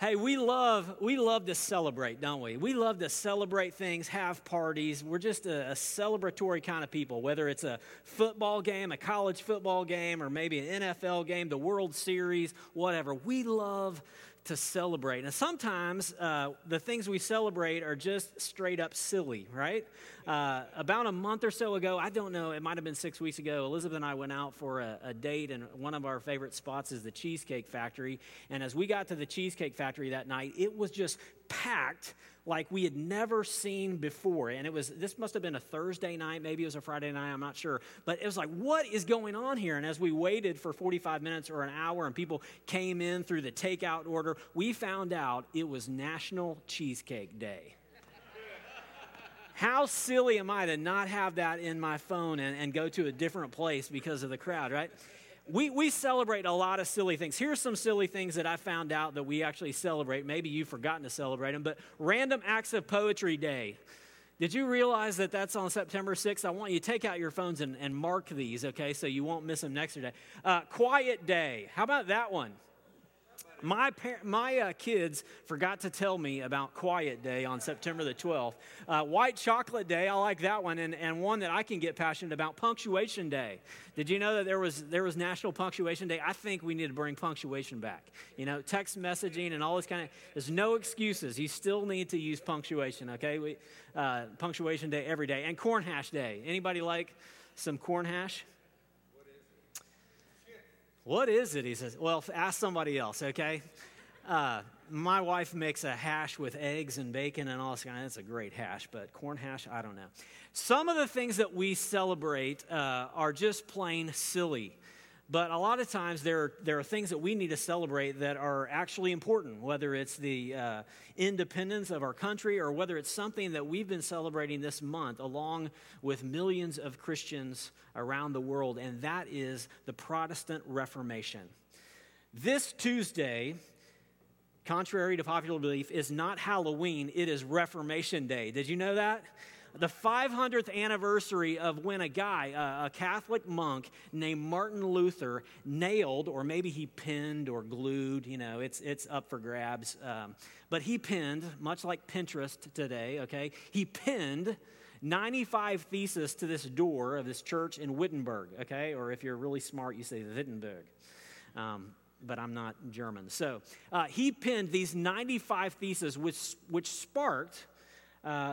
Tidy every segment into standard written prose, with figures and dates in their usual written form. Hey, we love to celebrate, don't we? We love to celebrate things, have parties. We're just a celebratory kind of people, whether it's a football game, a college football game, or maybe an NFL game, the World Series, whatever. We love to celebrate. Now, sometimes the things we celebrate are just straight up silly, right? About a month or so ago, I don't know, it might have been 6 weeks ago, Elizabeth and I went out for a date, and one of our favorite spots is the Cheesecake Factory. And as we got to the Cheesecake Factory that night, it was just packed like we had never seen before. And this must have been a Thursday night, maybe it was a Friday night, I'm not sure. But it was like, what is going on here? And as we waited for 45 minutes or an hour and people came in through the takeout order, we found out it was National Cheesecake Day. How silly am I to not have that in my phone and go to a different place because of the crowd, right? We celebrate a lot of silly things. Here's some silly things that I found out that we actually celebrate. Maybe you've forgotten to celebrate them, but Random Acts of Poetry Day. Did you realize that that's on September 6th? I want you to take out your phones and mark these, okay, so you won't miss them next day. Quiet Day. How about that one? My kids forgot to tell me about Quiet Day on September the 12th. White Chocolate Day, I like that one, and one that I can get passionate about, Punctuation Day. Did you know that there was National Punctuation Day? I think we need to bring punctuation back. You know, text messaging and all this kind of, there's no excuses. You still need to use punctuation, okay? Punctuation Day every day. And Corn Hash Day. Anybody like some corn hash? What is it? He says, well, ask somebody else, okay? My wife makes a hash with eggs and bacon and all this kind of, that's a great hash, but corn hash, I don't know. Some of the things that we celebrate are just plain silly. But a lot of times there are things that we need to celebrate that are actually important, whether it's the independence of our country or whether it's something that we've been celebrating this month along with millions of Christians around the world, and that is the Protestant Reformation. This Tuesday, contrary to popular belief, is not Halloween, it is Reformation Day. Did you know that? The 500th anniversary of when a guy, a Catholic monk named Martin Luther, nailed, or maybe he pinned or glued, you know, it's up for grabs. But he pinned, much like Pinterest today, okay, he pinned 95 theses to this door of this church in Wittenberg, okay? Or if you're really smart, you say Wittenberg. But I'm not German. So he pinned these 95 theses, which sparked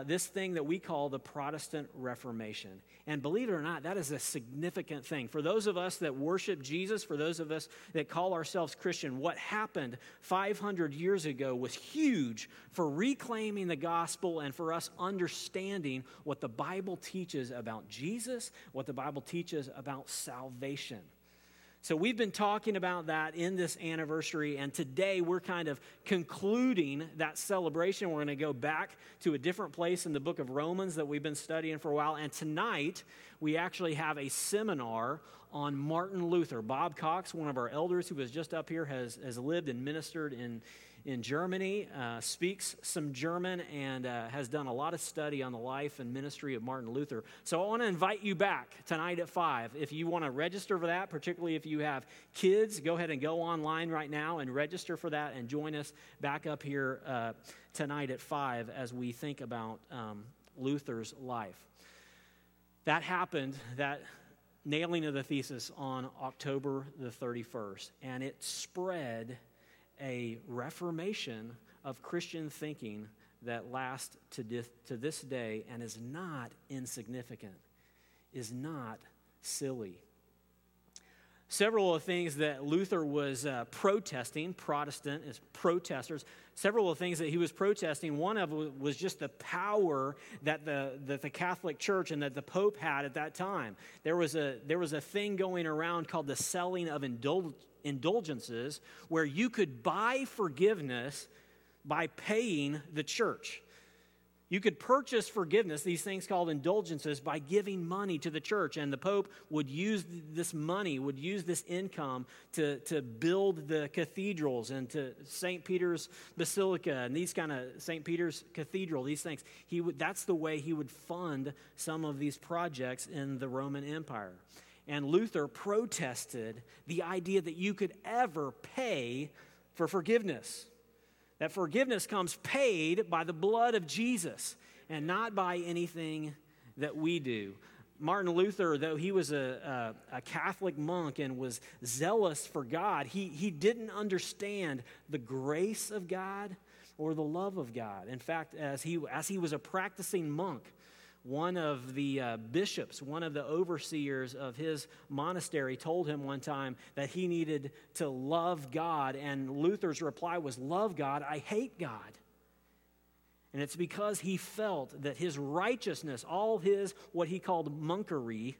this thing that we call the Protestant Reformation. And believe it or not, that is a significant thing. For those of us that worship Jesus, for those of us that call ourselves Christian, what happened 500 years ago was huge for reclaiming the gospel and for us understanding what the Bible teaches about Jesus, what the Bible teaches about salvation. So we've been talking about that in this anniversary, and today we're kind of concluding that celebration. We're going to go back to a different place in the book of Romans that we've been studying for a while, and tonight we actually have a seminar on Martin Luther. Bob Cox, one of our elders who was just up here, has lived and ministered in Germany, speaks some German, and has done a lot of study on the life and ministry of Martin Luther. So I want to invite you back tonight at 5. If you want to register for that, particularly if you have kids, go ahead and go online right now and register for that and join us back up here tonight at 5 as we think about Luther's life. That happened, that nailing of the thesis on October the 31st, and it spread a reformation of Christian thinking that lasts to this day and is not insignificant, is not silly. Several of the things that Luther was protesting, Protestant is protesters, several of the things that he was protesting, one of them was just the power that the Catholic Church and that the Pope had at that time. There was a thing going around called the selling of indulgences, where you could buy forgiveness by paying the church. You could purchase forgiveness, these things called indulgences, by giving money to the church. And the Pope would use this money, would use this income to build the cathedrals and to St. Peter's Basilica and these kind of St. Peter's Cathedral, these things. That's the way he would fund some of these projects in the Roman Empire. And Luther protested the idea that you could ever pay for forgiveness. That forgiveness comes paid by the blood of Jesus and not by anything that we do. Martin Luther, though he was a Catholic monk and was zealous for God, he didn't understand the grace of God or the love of God. In fact, as he was a practicing monk, one of the bishops, one of the overseers of his monastery told him one time that he needed to love God, and Luther's reply was, "Love God, I hate God." And it's because he felt that his righteousness, all his, what he called monkery,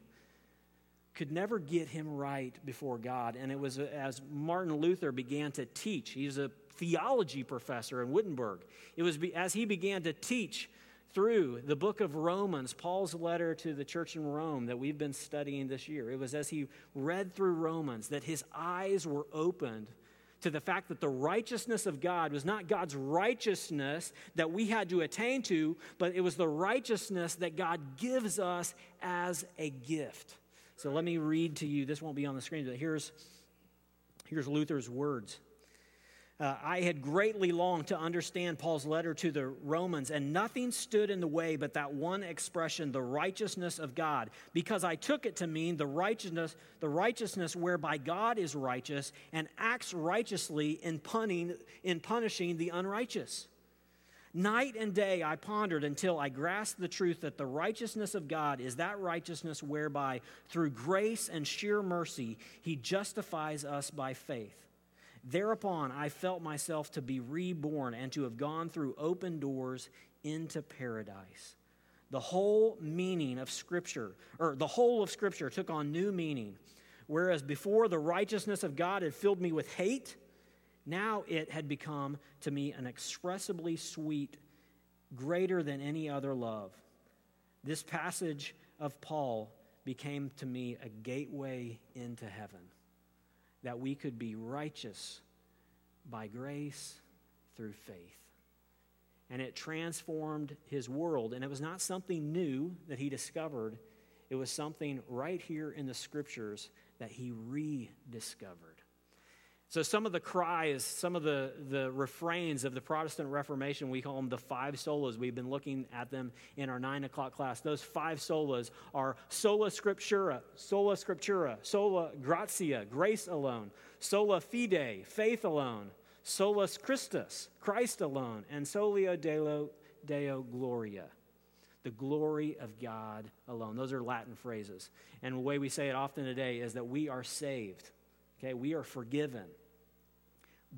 could never get him right before God. And it was as Martin Luther began to teach, he's a theology professor in Wittenberg, it was as he began to teach through the book of Romans, Paul's letter to the church in Rome that we've been studying this year. It was as he read through Romans that his eyes were opened to the fact that the righteousness of God was not God's righteousness that we had to attain to, but it was the righteousness that God gives us as a gift. So let me read to you. This won't be on the screen, but here's Luther's words. I had greatly longed to understand Paul's letter to the Romans, and nothing stood in the way but that one expression, the righteousness of God, because I took it to mean the righteousness whereby God is righteous and acts righteously in punishing the unrighteous. Night and day I pondered until I grasped the truth that the righteousness of God is that righteousness whereby, through grace and sheer mercy, he justifies us by faith. Thereupon I felt myself to be reborn and to have gone through open doors into paradise. The whole of Scripture took on new meaning. Whereas before the righteousness of God had filled me with hate, now it had become to me an inexpressibly sweet, greater than any other love. This passage of Paul became to me a gateway into heaven, that we could be righteous by grace through faith. And it transformed his world. And it was not something new that he discovered. It was something right here in the Scriptures that he rediscovered. So some of the cries, some of the refrains of the Protestant Reformation, we call them the five solas. We've been looking at them in our 9 o'clock class. Those five solas are sola scriptura, sola gratia, grace alone, sola fide, faith alone, solus Christus, Christ alone, and solio Deo gloria, the glory of God alone. Those are Latin phrases. And the way we say it often today is that we are saved. Okay, we are forgiven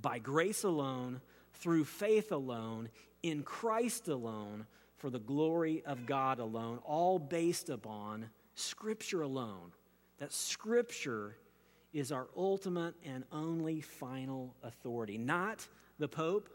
by grace alone, through faith alone, in Christ alone, for the glory of God alone, all based upon Scripture alone. That Scripture is our ultimate and only final authority. Not the Pope,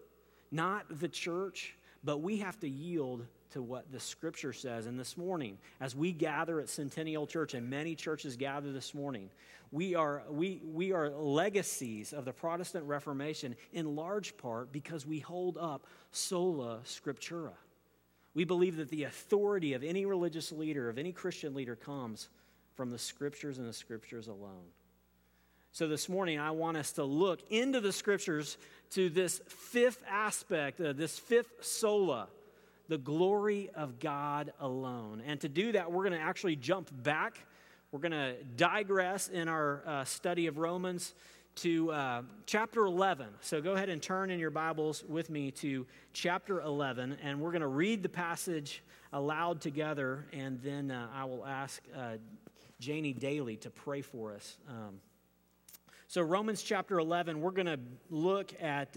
not the church, but we have to yield to what the Scripture says. And this morning, as we gather at Centennial Church, and many churches gather this morning, we are legacies of the Protestant Reformation in large part because we hold up sola scriptura. We believe that the authority of any religious leader, of any Christian leader, comes from the Scriptures and the Scriptures alone. So this morning, I want us to look into the Scriptures to this fifth aspect, this fifth sola, the glory of God alone. And to do that, we're going to actually jump back. We're going to digress in our study of Romans to chapter 11. So go ahead and turn in your Bibles with me to chapter 11, and we're going to read the passage aloud together, and then I will ask Janie Daly to pray for us. So Romans chapter 11, we're going to look at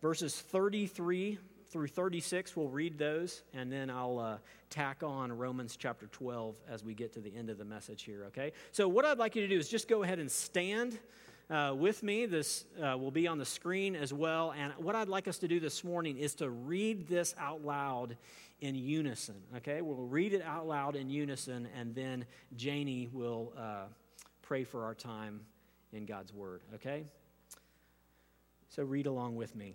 verses 33 through 36, we'll read those, and then I'll tack on Romans chapter 12 as we get to the end of the message here, okay? So what I'd like you to do is just go ahead and stand with me. This will be on the screen as well, and what I'd like us to do this morning is to read this out loud in unison, okay? We'll read it out loud in unison, and then Janie will pray for our time in God's Word, okay? So read along with me.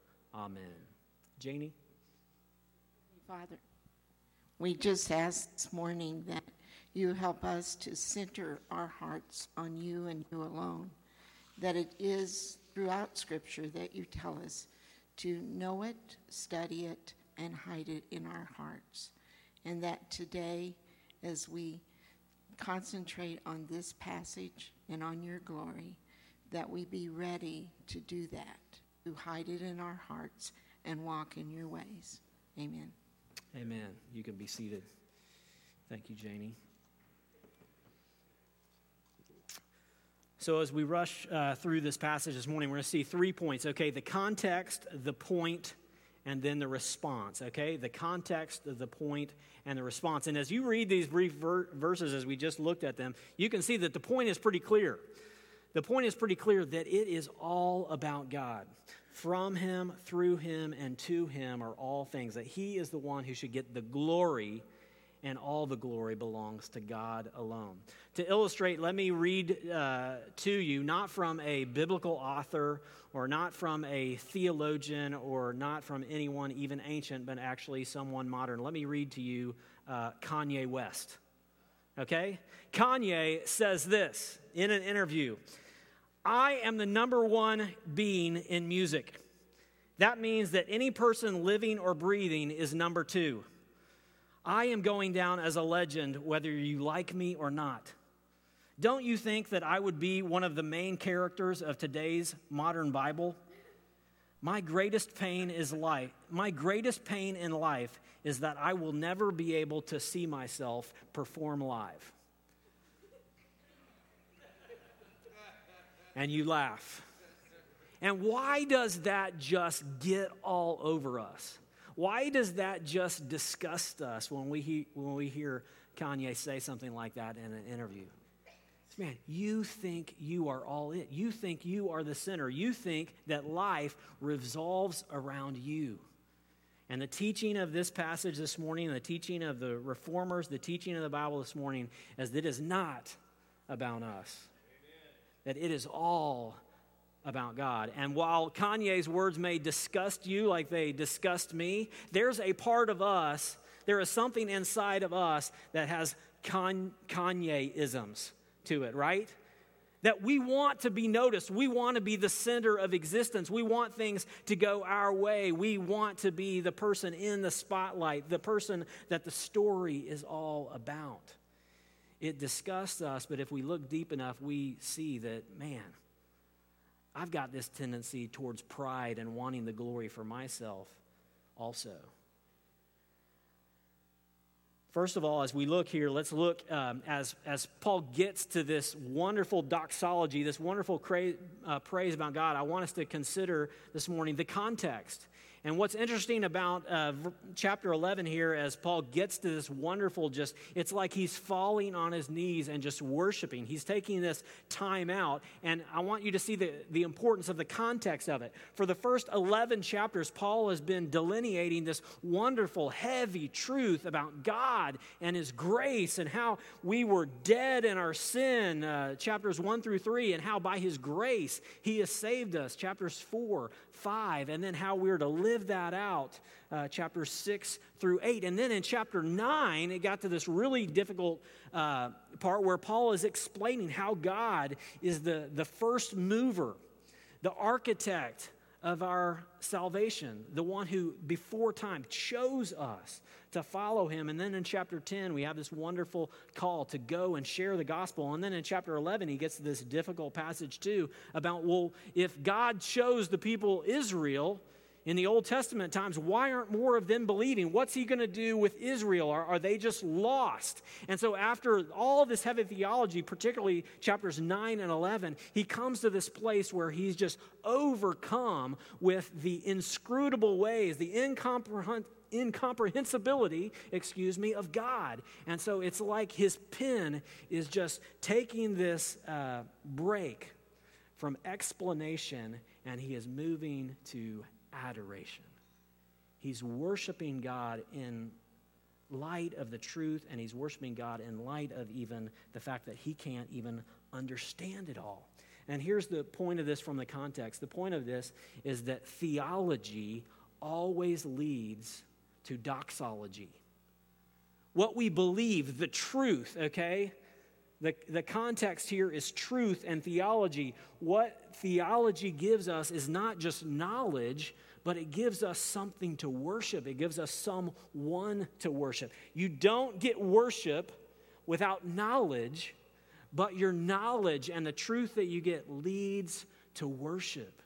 Amen. Janie? Father, we just ask this morning that you help us to center our hearts on you and you alone, that it is throughout Scripture that you tell us to know it, study it, and hide it in our hearts. And that today, as we concentrate on this passage and on your glory, that we be ready to do that, to hide it in our hearts and walk in your ways. Amen. Amen. You can be seated. Thank you, Janie. So as we rush through this passage this morning, we're going to see 3 points, okay? The context, the point, and then the response, okay? The context, the point, and the response. And as you read these brief verses as we just looked at them, you can see that the point is pretty clear. The point is pretty clear that it is all about God. From him, through him, and to him are all things. That he is the one who should get the glory, and all the glory belongs to God alone. To illustrate, let me read to you, not from a biblical author or not from a theologian or not from anyone even ancient, but actually someone modern. Let me read to you Kanye West, okay? Kanye says this in an interview: I am the number one being in music. That means that any person living or breathing is number two. I am going down as a legend whether you like me or not. Don't you think that I would be one of the main characters of today's modern Bible? My greatest pain in life is that I will never be able to see myself perform live. And you laugh. And why does that just get all over us? Why does that just disgust us when we hear Kanye say something like that in an interview? Man, you think you are all it. You think you are the center. You think that life revolves around you. And the teaching of this passage this morning, the teaching of the Reformers, the teaching of the Bible this morning, is that it is not about us. Amen. That it is all about God. And while Kanye's words may disgust you like they disgust me, there's a part of us, there is something inside of us that has Kanye-isms to it, right? That we want to be noticed. We want to be the center of existence. We want things to go our way. We want to be the person in the spotlight, the person that the story is all about. It disgusts us, but if we look deep enough, we see that, man, I've got this tendency towards pride and wanting the glory for myself also. First of all, as we look here, let's look as Paul gets to this wonderful doxology, this wonderful praise about God. I want us to consider this morning the context. And what's interesting about chapter 11 here, as Paul gets to this wonderful it's like he's falling on his knees and just worshiping. He's taking this time out, and I want you to see the importance of the context of it. For the first 11 chapters, Paul has been delineating this wonderful, heavy truth about God and his grace and how we were dead in our sin, chapters 1 through 3, and how by his grace he has saved us, chapters 4, 5, and then how we're to live that out, chapters 6 through 8. And then in chapter 9, it got to this really difficult part where Paul is explaining how God is the first mover, the architect of our salvation, the one who before time chose us to follow him. And then in chapter 10, we have this wonderful call to go and share the gospel. And then in chapter 11, he gets to this difficult passage too about, well, if God chose the people Israel in the Old Testament times, why aren't more of them believing? What's he going to do with Israel? Are they just lost? And so after all this heavy theology, particularly chapters 9 and 11, he comes to this place where he's just overcome with the inscrutable ways, the incomprehensibility, of God. And so it's like his pen is just taking this break from explanation, and he is moving to adoration. He's worshiping God in light of the truth, and he's worshiping God in light of even the fact that he can't even understand it all. And here's the point of this from the context. The point of this is that theology always leads to doxology. What we believe, the truth, okay? The context here is truth and theology. What theology gives us is not just knowledge, but it gives us something to worship. It gives us someone to worship. You don't get worship without knowledge, but your knowledge and the truth that you get leads to worship.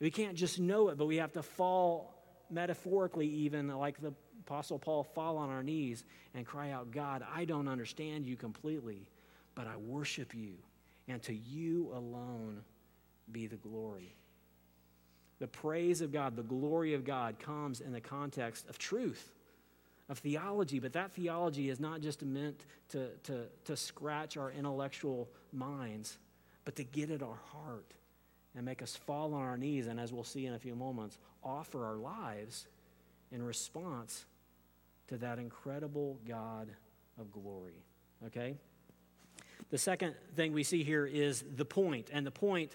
We can't just know it, but we have to fall metaphorically, even like the Apostle Paul, fall on our knees and cry out, God, I don't understand you completely, but I worship you, and to you alone be the glory. The praise of God, the glory of God comes in the context of truth, of theology, but that theology is not just meant to scratch our intellectual minds, but to get at our heart and make us fall on our knees, and as we'll see in a few moments, offer our lives in response to that incredible God of glory, okay? The second thing we see here is the point, and the point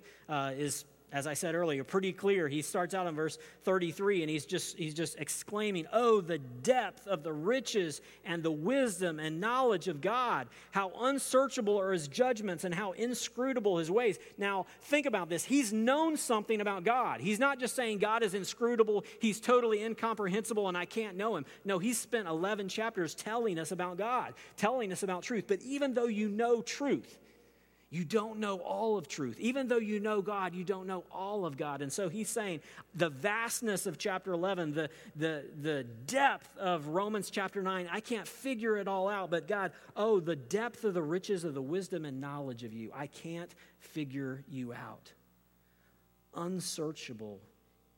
is, as I said earlier, pretty clear. He starts out in verse 33, and he's just exclaiming, "Oh, the depth of the riches and the wisdom and knowledge of God! How unsearchable are his judgments, and how inscrutable his ways." Now, think about this. He's known something about God. He's not just saying God is inscrutable, he's totally incomprehensible, and I can't know him. No, he's spent 11 chapters telling us about God, telling us about truth. But even though you know truth, you don't know all of truth. Even though you know God, you don't know all of God. And so he's saying the vastness of chapter 11, the depth of Romans chapter 9, I can't figure it all out, but God, oh, the depth of the riches of the wisdom and knowledge of you. I can't figure you out. Unsearchable,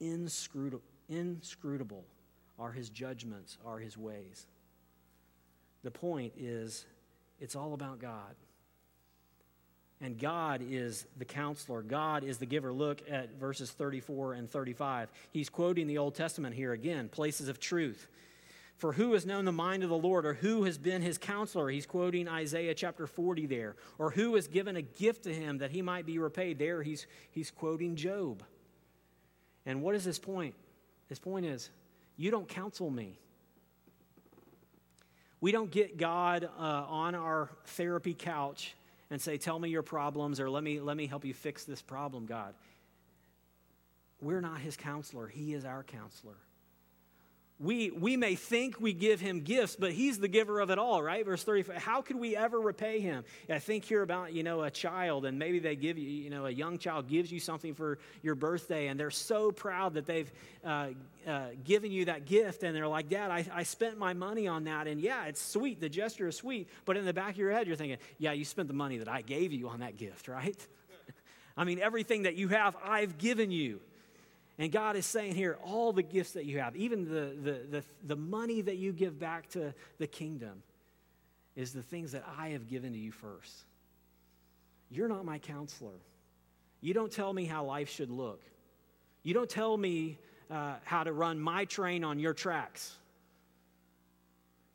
inscrutable are his judgments, are his ways. The point is, it's all about God. And God is the counselor. God is the giver. Look at verses 34 and 35. He's quoting the Old Testament here again, places of truth. For who has known the mind of the Lord, or who has been his counselor? He's quoting Isaiah chapter 40 there. Or who has given a gift to him that he might be repaid? There he's quoting Job. And what is his point? His point is, you don't counsel me. We don't get God on our therapy couch and say, tell me your problems, or let me help you fix this problem, God. We're not his counselor. He is our counselor. We may think we give him gifts, but he's the giver of it all, right? Verse 35, how could we ever repay him? I think here about, a child, and maybe they give you, a young child gives you something for your birthday, and they're so proud that they've given you that gift, and they're like, Dad, I spent my money on that, and yeah, it's sweet, the gesture is sweet, but in the back of your head, you're thinking, yeah, you spent the money that I gave you on that gift, right? I mean, everything that you have, I've given you. And God is saying here, all the gifts that you have, even the money that you give back to the kingdom is the things that I have given to you first. You're not my counselor. You don't tell me how life should look. You don't tell me how to run my train on your tracks.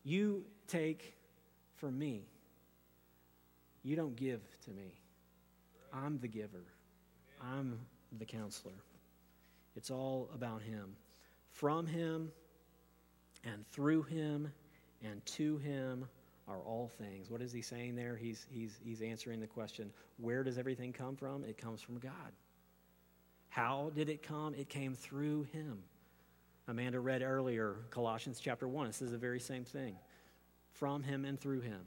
You take from me. You don't give to me. I'm the giver. I'm the counselor. It's all about him. From him and through him and to him are all things. What is he saying there? He's answering the question, where does everything come from? It comes from God. How did it come? It came through him. Amanda read earlier Colossians chapter 1. It says the very same thing. From him and through him.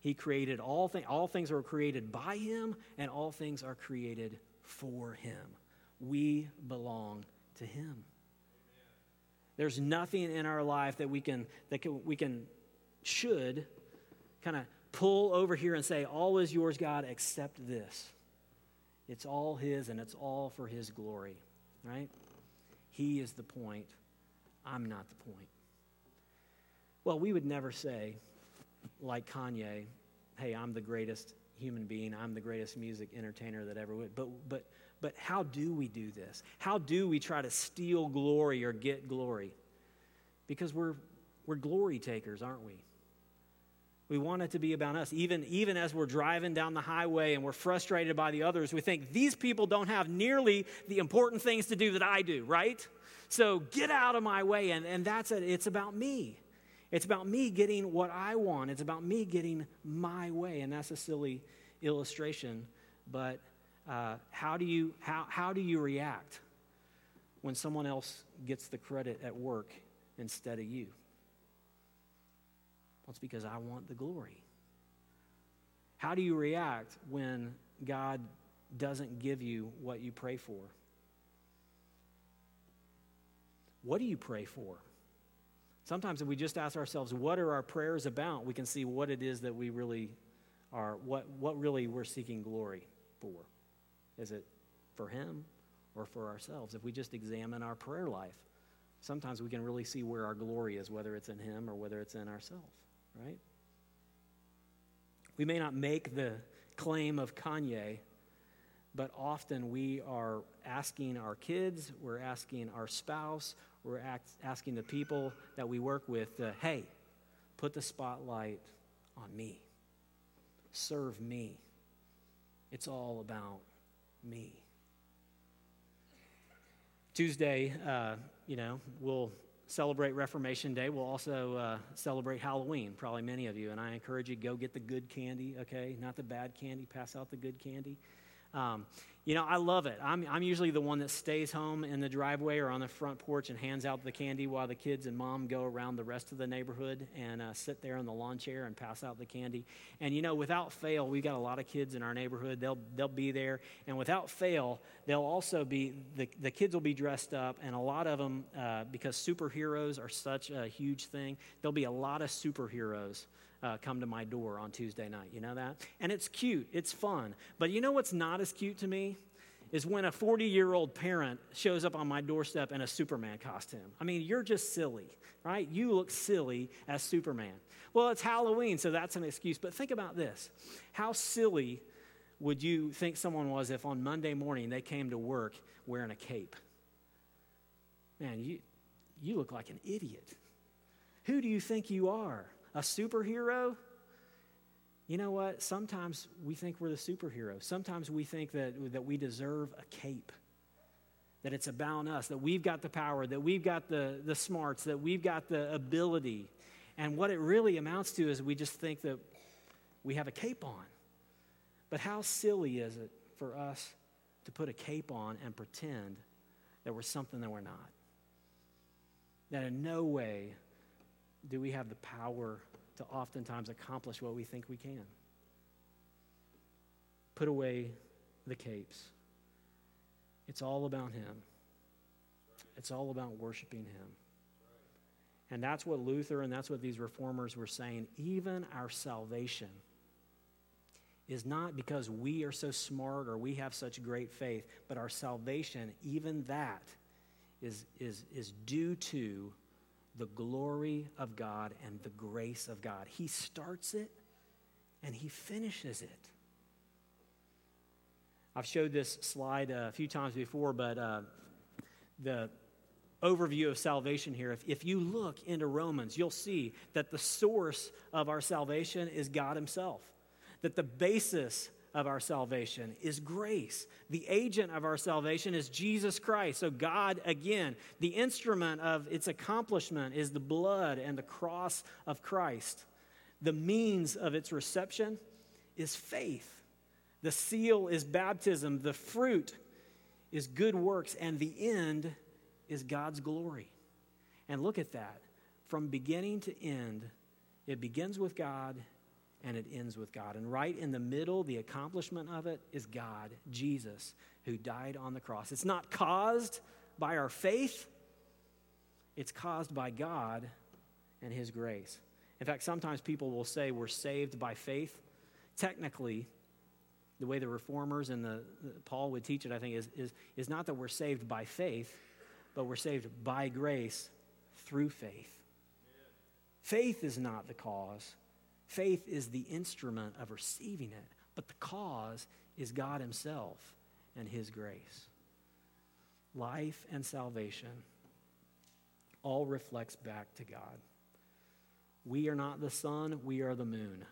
He created all things. All things were created by him, and all things are created for him. We belong to him. Amen. There's nothing in our life that we should kind of pull over here and say, all is yours, God, except this. It's all his, and it's all for his glory, right? He is the point. I'm not the point. Well, we would never say, like Kanye, hey, I'm the greatest human being. I'm the greatest music entertainer that ever would. But But how do we do this? How do we try to steal glory or get glory? Because we're glory takers, aren't we? We want it to be about us. Even as we're driving down the highway and we're frustrated by the others, we think, these people don't have nearly the important things to do that I do, right? So get out of my way. And that's it. It's about me. It's about me getting what I want. It's about me getting my way. And that's a silly illustration. But how do you react when someone else gets the credit at work instead of you? Well, it's because I want the glory. How do you react when God doesn't give you what you pray for? What do you pray for? Sometimes if we just ask ourselves, what are our prayers about? We can see what it is that we really are, what really we're seeking glory for. Is it for Him or for ourselves? If we just examine our prayer life, sometimes we can really see where our glory is, whether it's in Him or whether it's in ourselves, right? We may not make the claim of Kanye, but often we are asking our kids, we're asking our spouse, we're asking the people that we work with, hey, put the spotlight on me. Serve me. It's all about me. Tuesday, we'll celebrate Reformation Day. We'll also celebrate Halloween, probably many of you. And I encourage you, go get the good candy, okay? Not the bad candy. Pass out the good candy. I love it. I'm usually the one that stays home in the driveway or on the front porch and hands out the candy while the kids and mom go around the rest of the neighborhood and sit there in the lawn chair and pass out the candy. And, without fail, we've got a lot of kids in our neighborhood. They'll be there. And without fail, they'll also be, the kids will be dressed up. And a lot of them, because superheroes are such a huge thing, there'll be a lot of superheroes come to my door on Tuesday night. You know that? And it's cute. It's fun. But you know what's not as cute to me? Is when a 40-year-old parent shows up on my doorstep in a Superman costume. I mean, you're just silly, right? You look silly as Superman. Well, it's Halloween, so that's an excuse. But think about this. How silly would you think someone was if on Monday morning they came to work wearing a cape? Man, you look like an idiot. Who do you think you are? A superhero? You know what? Sometimes we think we're the superhero. Sometimes we think that we deserve a cape, that it's about us, that we've got the power, that we've got the smarts, that we've got the ability. And what it really amounts to is we just think that we have a cape on. But how silly is it for us to put a cape on and pretend that we're something that we're not? That in no way do we have the power to oftentimes accomplish what we think we can. Put away the capes. It's all about Him. It's all about worshiping Him. And that's what Luther and that's what these reformers were saying. Even our salvation is not because we are so smart or we have such great faith, but our salvation, even that, is due to the glory of God and the grace of God. He starts it and He finishes it. I've showed this slide a few times before, but the overview of salvation here, if you look into Romans, you'll see that the source of our salvation is God Himself, that the basis of our salvation is grace. The agent of our salvation is Jesus Christ. So God, again, the instrument of its accomplishment is the blood and the cross of Christ. The means of its reception is faith. The seal is baptism. The fruit is good works. And the end is God's glory. And look at that. From beginning to end, it begins with God and it ends with God. And right in the middle, the accomplishment of it is God, Jesus, who died on the cross. It's not caused by our faith. It's caused by God and His grace. In fact, sometimes people will say we're saved by faith. Technically, the way the Reformers and Paul would teach it, I think, is not that we're saved by faith, but we're saved by grace through faith. Amen. Faith is not the cause. Faith is the instrument of receiving it, but the cause is God Himself and his grace. Life and salvation all reflects back to God. We are not the sun, we are the moon,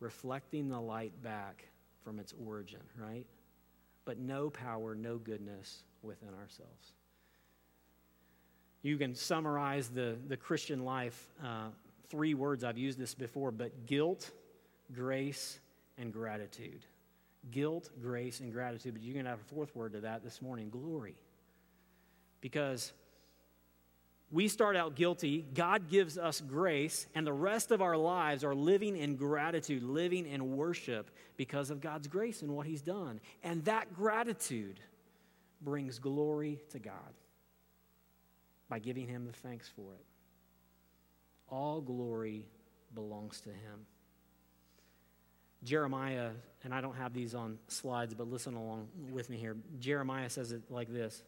reflecting the light back from its origin, right? But no power, no goodness within ourselves. You can summarize the Christian life, three words, I've used this before, but guilt, grace, and gratitude. Guilt, grace, and gratitude. But you're going to have a fourth word to that this morning, glory. Because we start out guilty, God gives us grace, and the rest of our lives are living in gratitude, living in worship because of God's grace and what he's done. And that gratitude brings glory to God by giving him the thanks for it. All glory belongs to him. Jeremiah, and I don't have these on slides, but listen along with me here. Jeremiah says it like this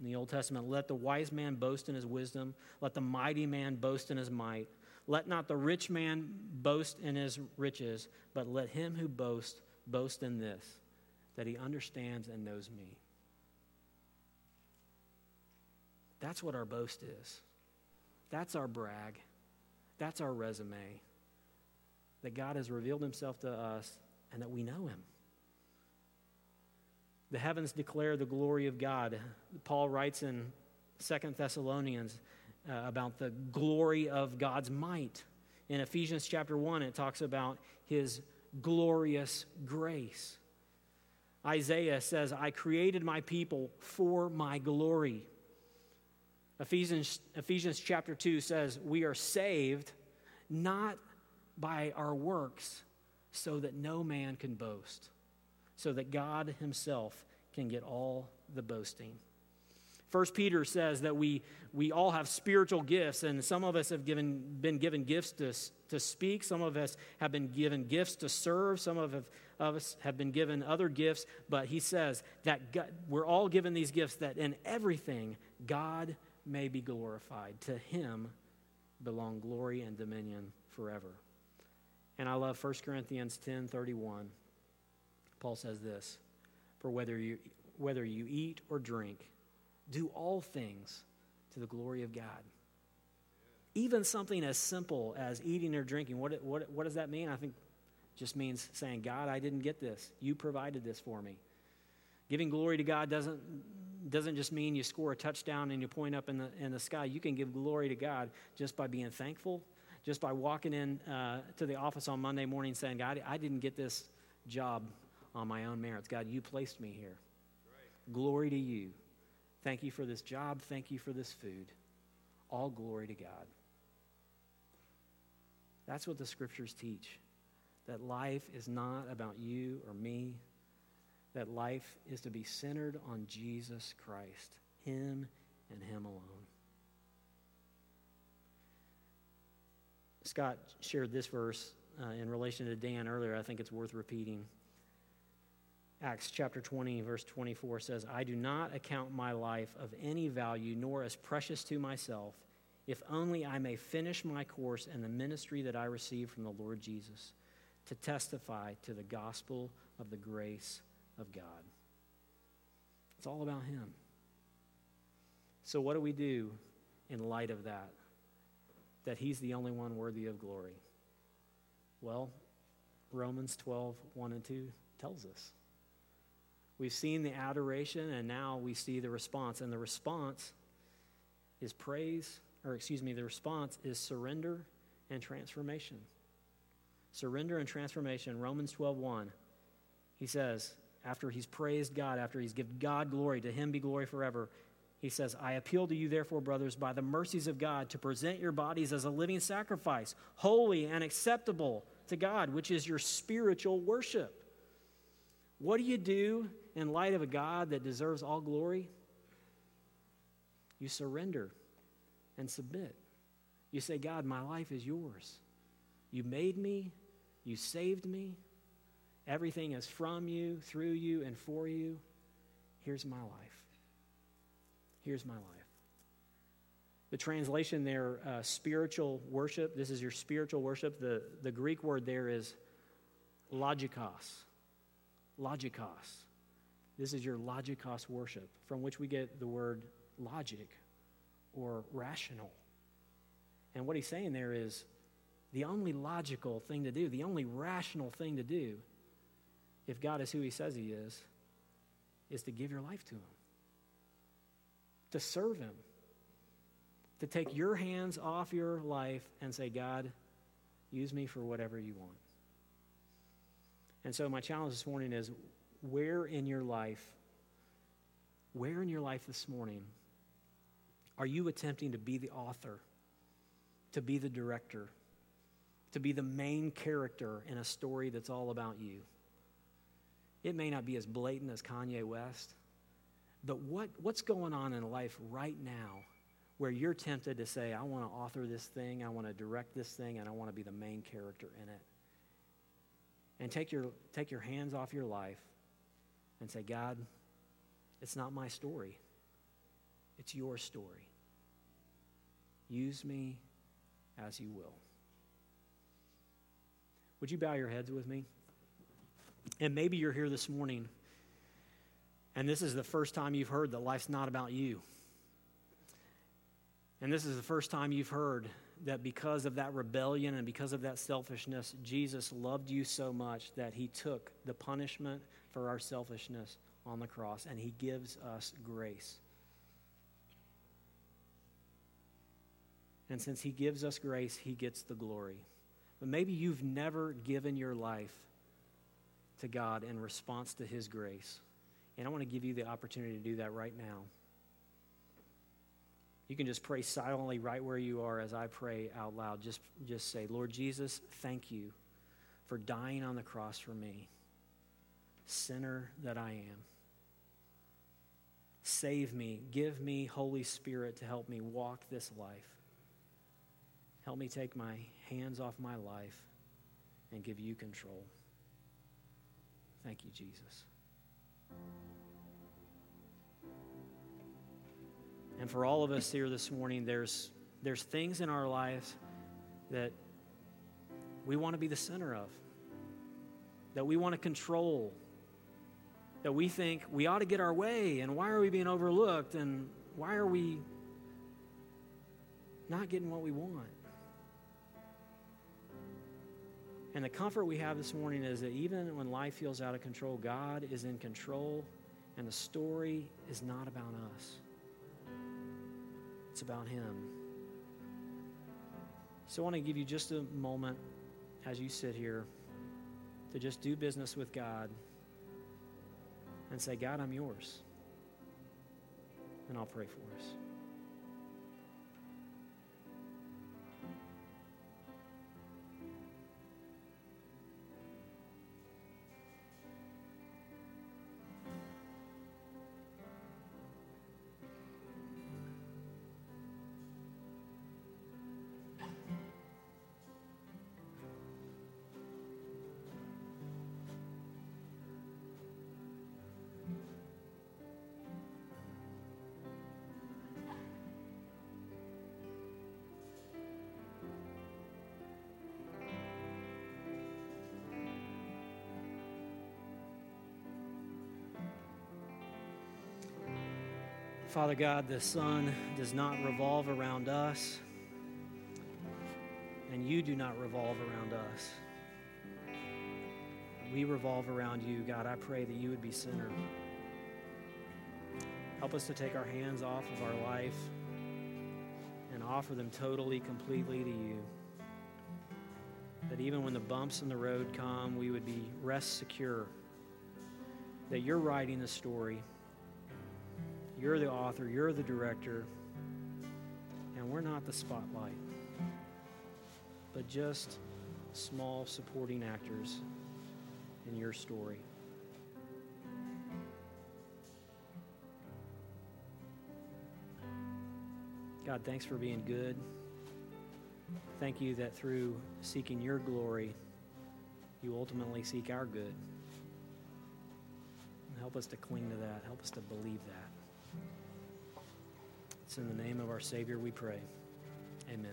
in the Old Testament: let the wise man boast in his wisdom. Let the mighty man boast in his might. Let not the rich man boast in his riches, but let him who boasts boast in this, that he understands and knows me. That's what our boast is. That's our brag. That's our resume. That God has revealed himself to us and that we know him. The heavens declare the glory of God. Paul writes in Second Thessalonians about the glory of God's might. In Ephesians chapter 1, it talks about his glorious grace. Isaiah says, I created my people for my glory. Ephesians chapter 2 says, we are saved not by our works, so that no man can boast, so that God himself can get all the boasting. First Peter says that we all have spiritual gifts, and some of us have been given gifts to speak, some of us have been given gifts to serve, some of us have been given other gifts, but he says that God, we're all given these gifts that in everything God may be glorified. To him belong glory and dominion forever. And I love 1 Corinthians 10:31. Paul says this: for whether you eat or drink, do all things to the glory of God. Even something as simple as eating or drinking. What does that mean? I think it just means saying, God, I didn't get this. You provided this for me. Giving glory to God doesn't just mean you score a touchdown and you point up in the sky. You can give glory to God just by being thankful. Just by walking in to the office on Monday morning saying, God, I didn't get this job on my own merits. God, you placed me here. Right. Glory to you. Thank you for this job. Thank you for this food. All glory to God. That's what the scriptures teach, that life is not about you or me, that life is to be centered on Jesus Christ, him and him alone. Scott shared this verse in relation to Dan earlier. I think it's worth repeating. Acts chapter 20, verse 24 says, I do not account my life of any value, nor as precious to myself, if only I may finish my course in the ministry that I received from the Lord Jesus, to testify to the gospel of the grace of God. It's all about him. So what do we do in light of that? That he's the only one worthy of glory? Well, Romans 12, 1 and 2 tells us. We've seen the adoration, and now we see the response. And the response is surrender and transformation. Surrender and transformation, Romans 12, 1. He says, after he's praised God, after he's given God glory, to him be glory forever, he says, I appeal to you, therefore, brothers, by the mercies of God, to present your bodies as a living sacrifice, holy and acceptable to God, which is your spiritual worship. What do you do in light of a God that deserves all glory? You surrender and submit. You say, God, my life is yours. You made me. You saved me. Everything is from you, through you, and for you. Here's my life. Here's my life. The translation there, spiritual worship, this is your spiritual worship. The Greek word there is logikos. This is your logikos worship, from which we get the word logic or rational. And what he's saying there is the only logical thing to do, the only rational thing to do, if God is who he says he is to give your life to him, to serve him, to take your hands off your life and say, God, use me for whatever you want. And so my challenge this morning is, where in your life this morning are you attempting to be the author, to be the director, to be the main character in a story that's all about you? It may not be as blatant as Kanye West, but what's going on in life right now where you're tempted to say, I want to author this thing, I want to direct this thing, and I want to be the main character in it? And take your hands off your life and say, God, it's not my story. It's your story. Use me as you will. Would you bow your heads with me? And maybe you're here this morning, and this is the first time you've heard that life's not about you. And this is the first time you've heard that because of that rebellion and because of that selfishness, Jesus loved you so much that he took the punishment for our selfishness on the cross, and he gives us grace. And since he gives us grace, he gets the glory. But maybe you've never given your life to God in response to his grace. And I want to give you the opportunity to do that right now. You can just pray silently right where you are as I pray out loud. Just say, Lord Jesus, thank you for dying on the cross for me, sinner that I am. Save me. Give me Holy Spirit to help me walk this life. Help me take my hands off my life and give you control. Thank you, Jesus. And for all of us here this morning, there's things in our lives that we want to be the center of, that we want to control, that we think we ought to get our way, and why are we being overlooked, and why are we not getting what we want? And the comfort we have this morning is that even when life feels out of control, God is in control, and the story is not about us. It's about him. So I want to give you just a moment as you sit here to just do business with God and say, God, I'm yours. And I'll pray for us. Father God, the sun does not revolve around us, and you do not revolve around us. We revolve around you. God, I pray that you would be centered. Help us to take our hands off of our life and offer them totally, completely to you. That even when the bumps in the road come, we would be rest secure. That you're writing the story. You're the author, you're the director, and we're not the spotlight, but just small supporting actors in your story. God, thanks for being good. Thank you that through seeking your glory, you ultimately seek our good. And help us to cling to that. Help us to believe that. It's in the name of our Savior we pray. Amen.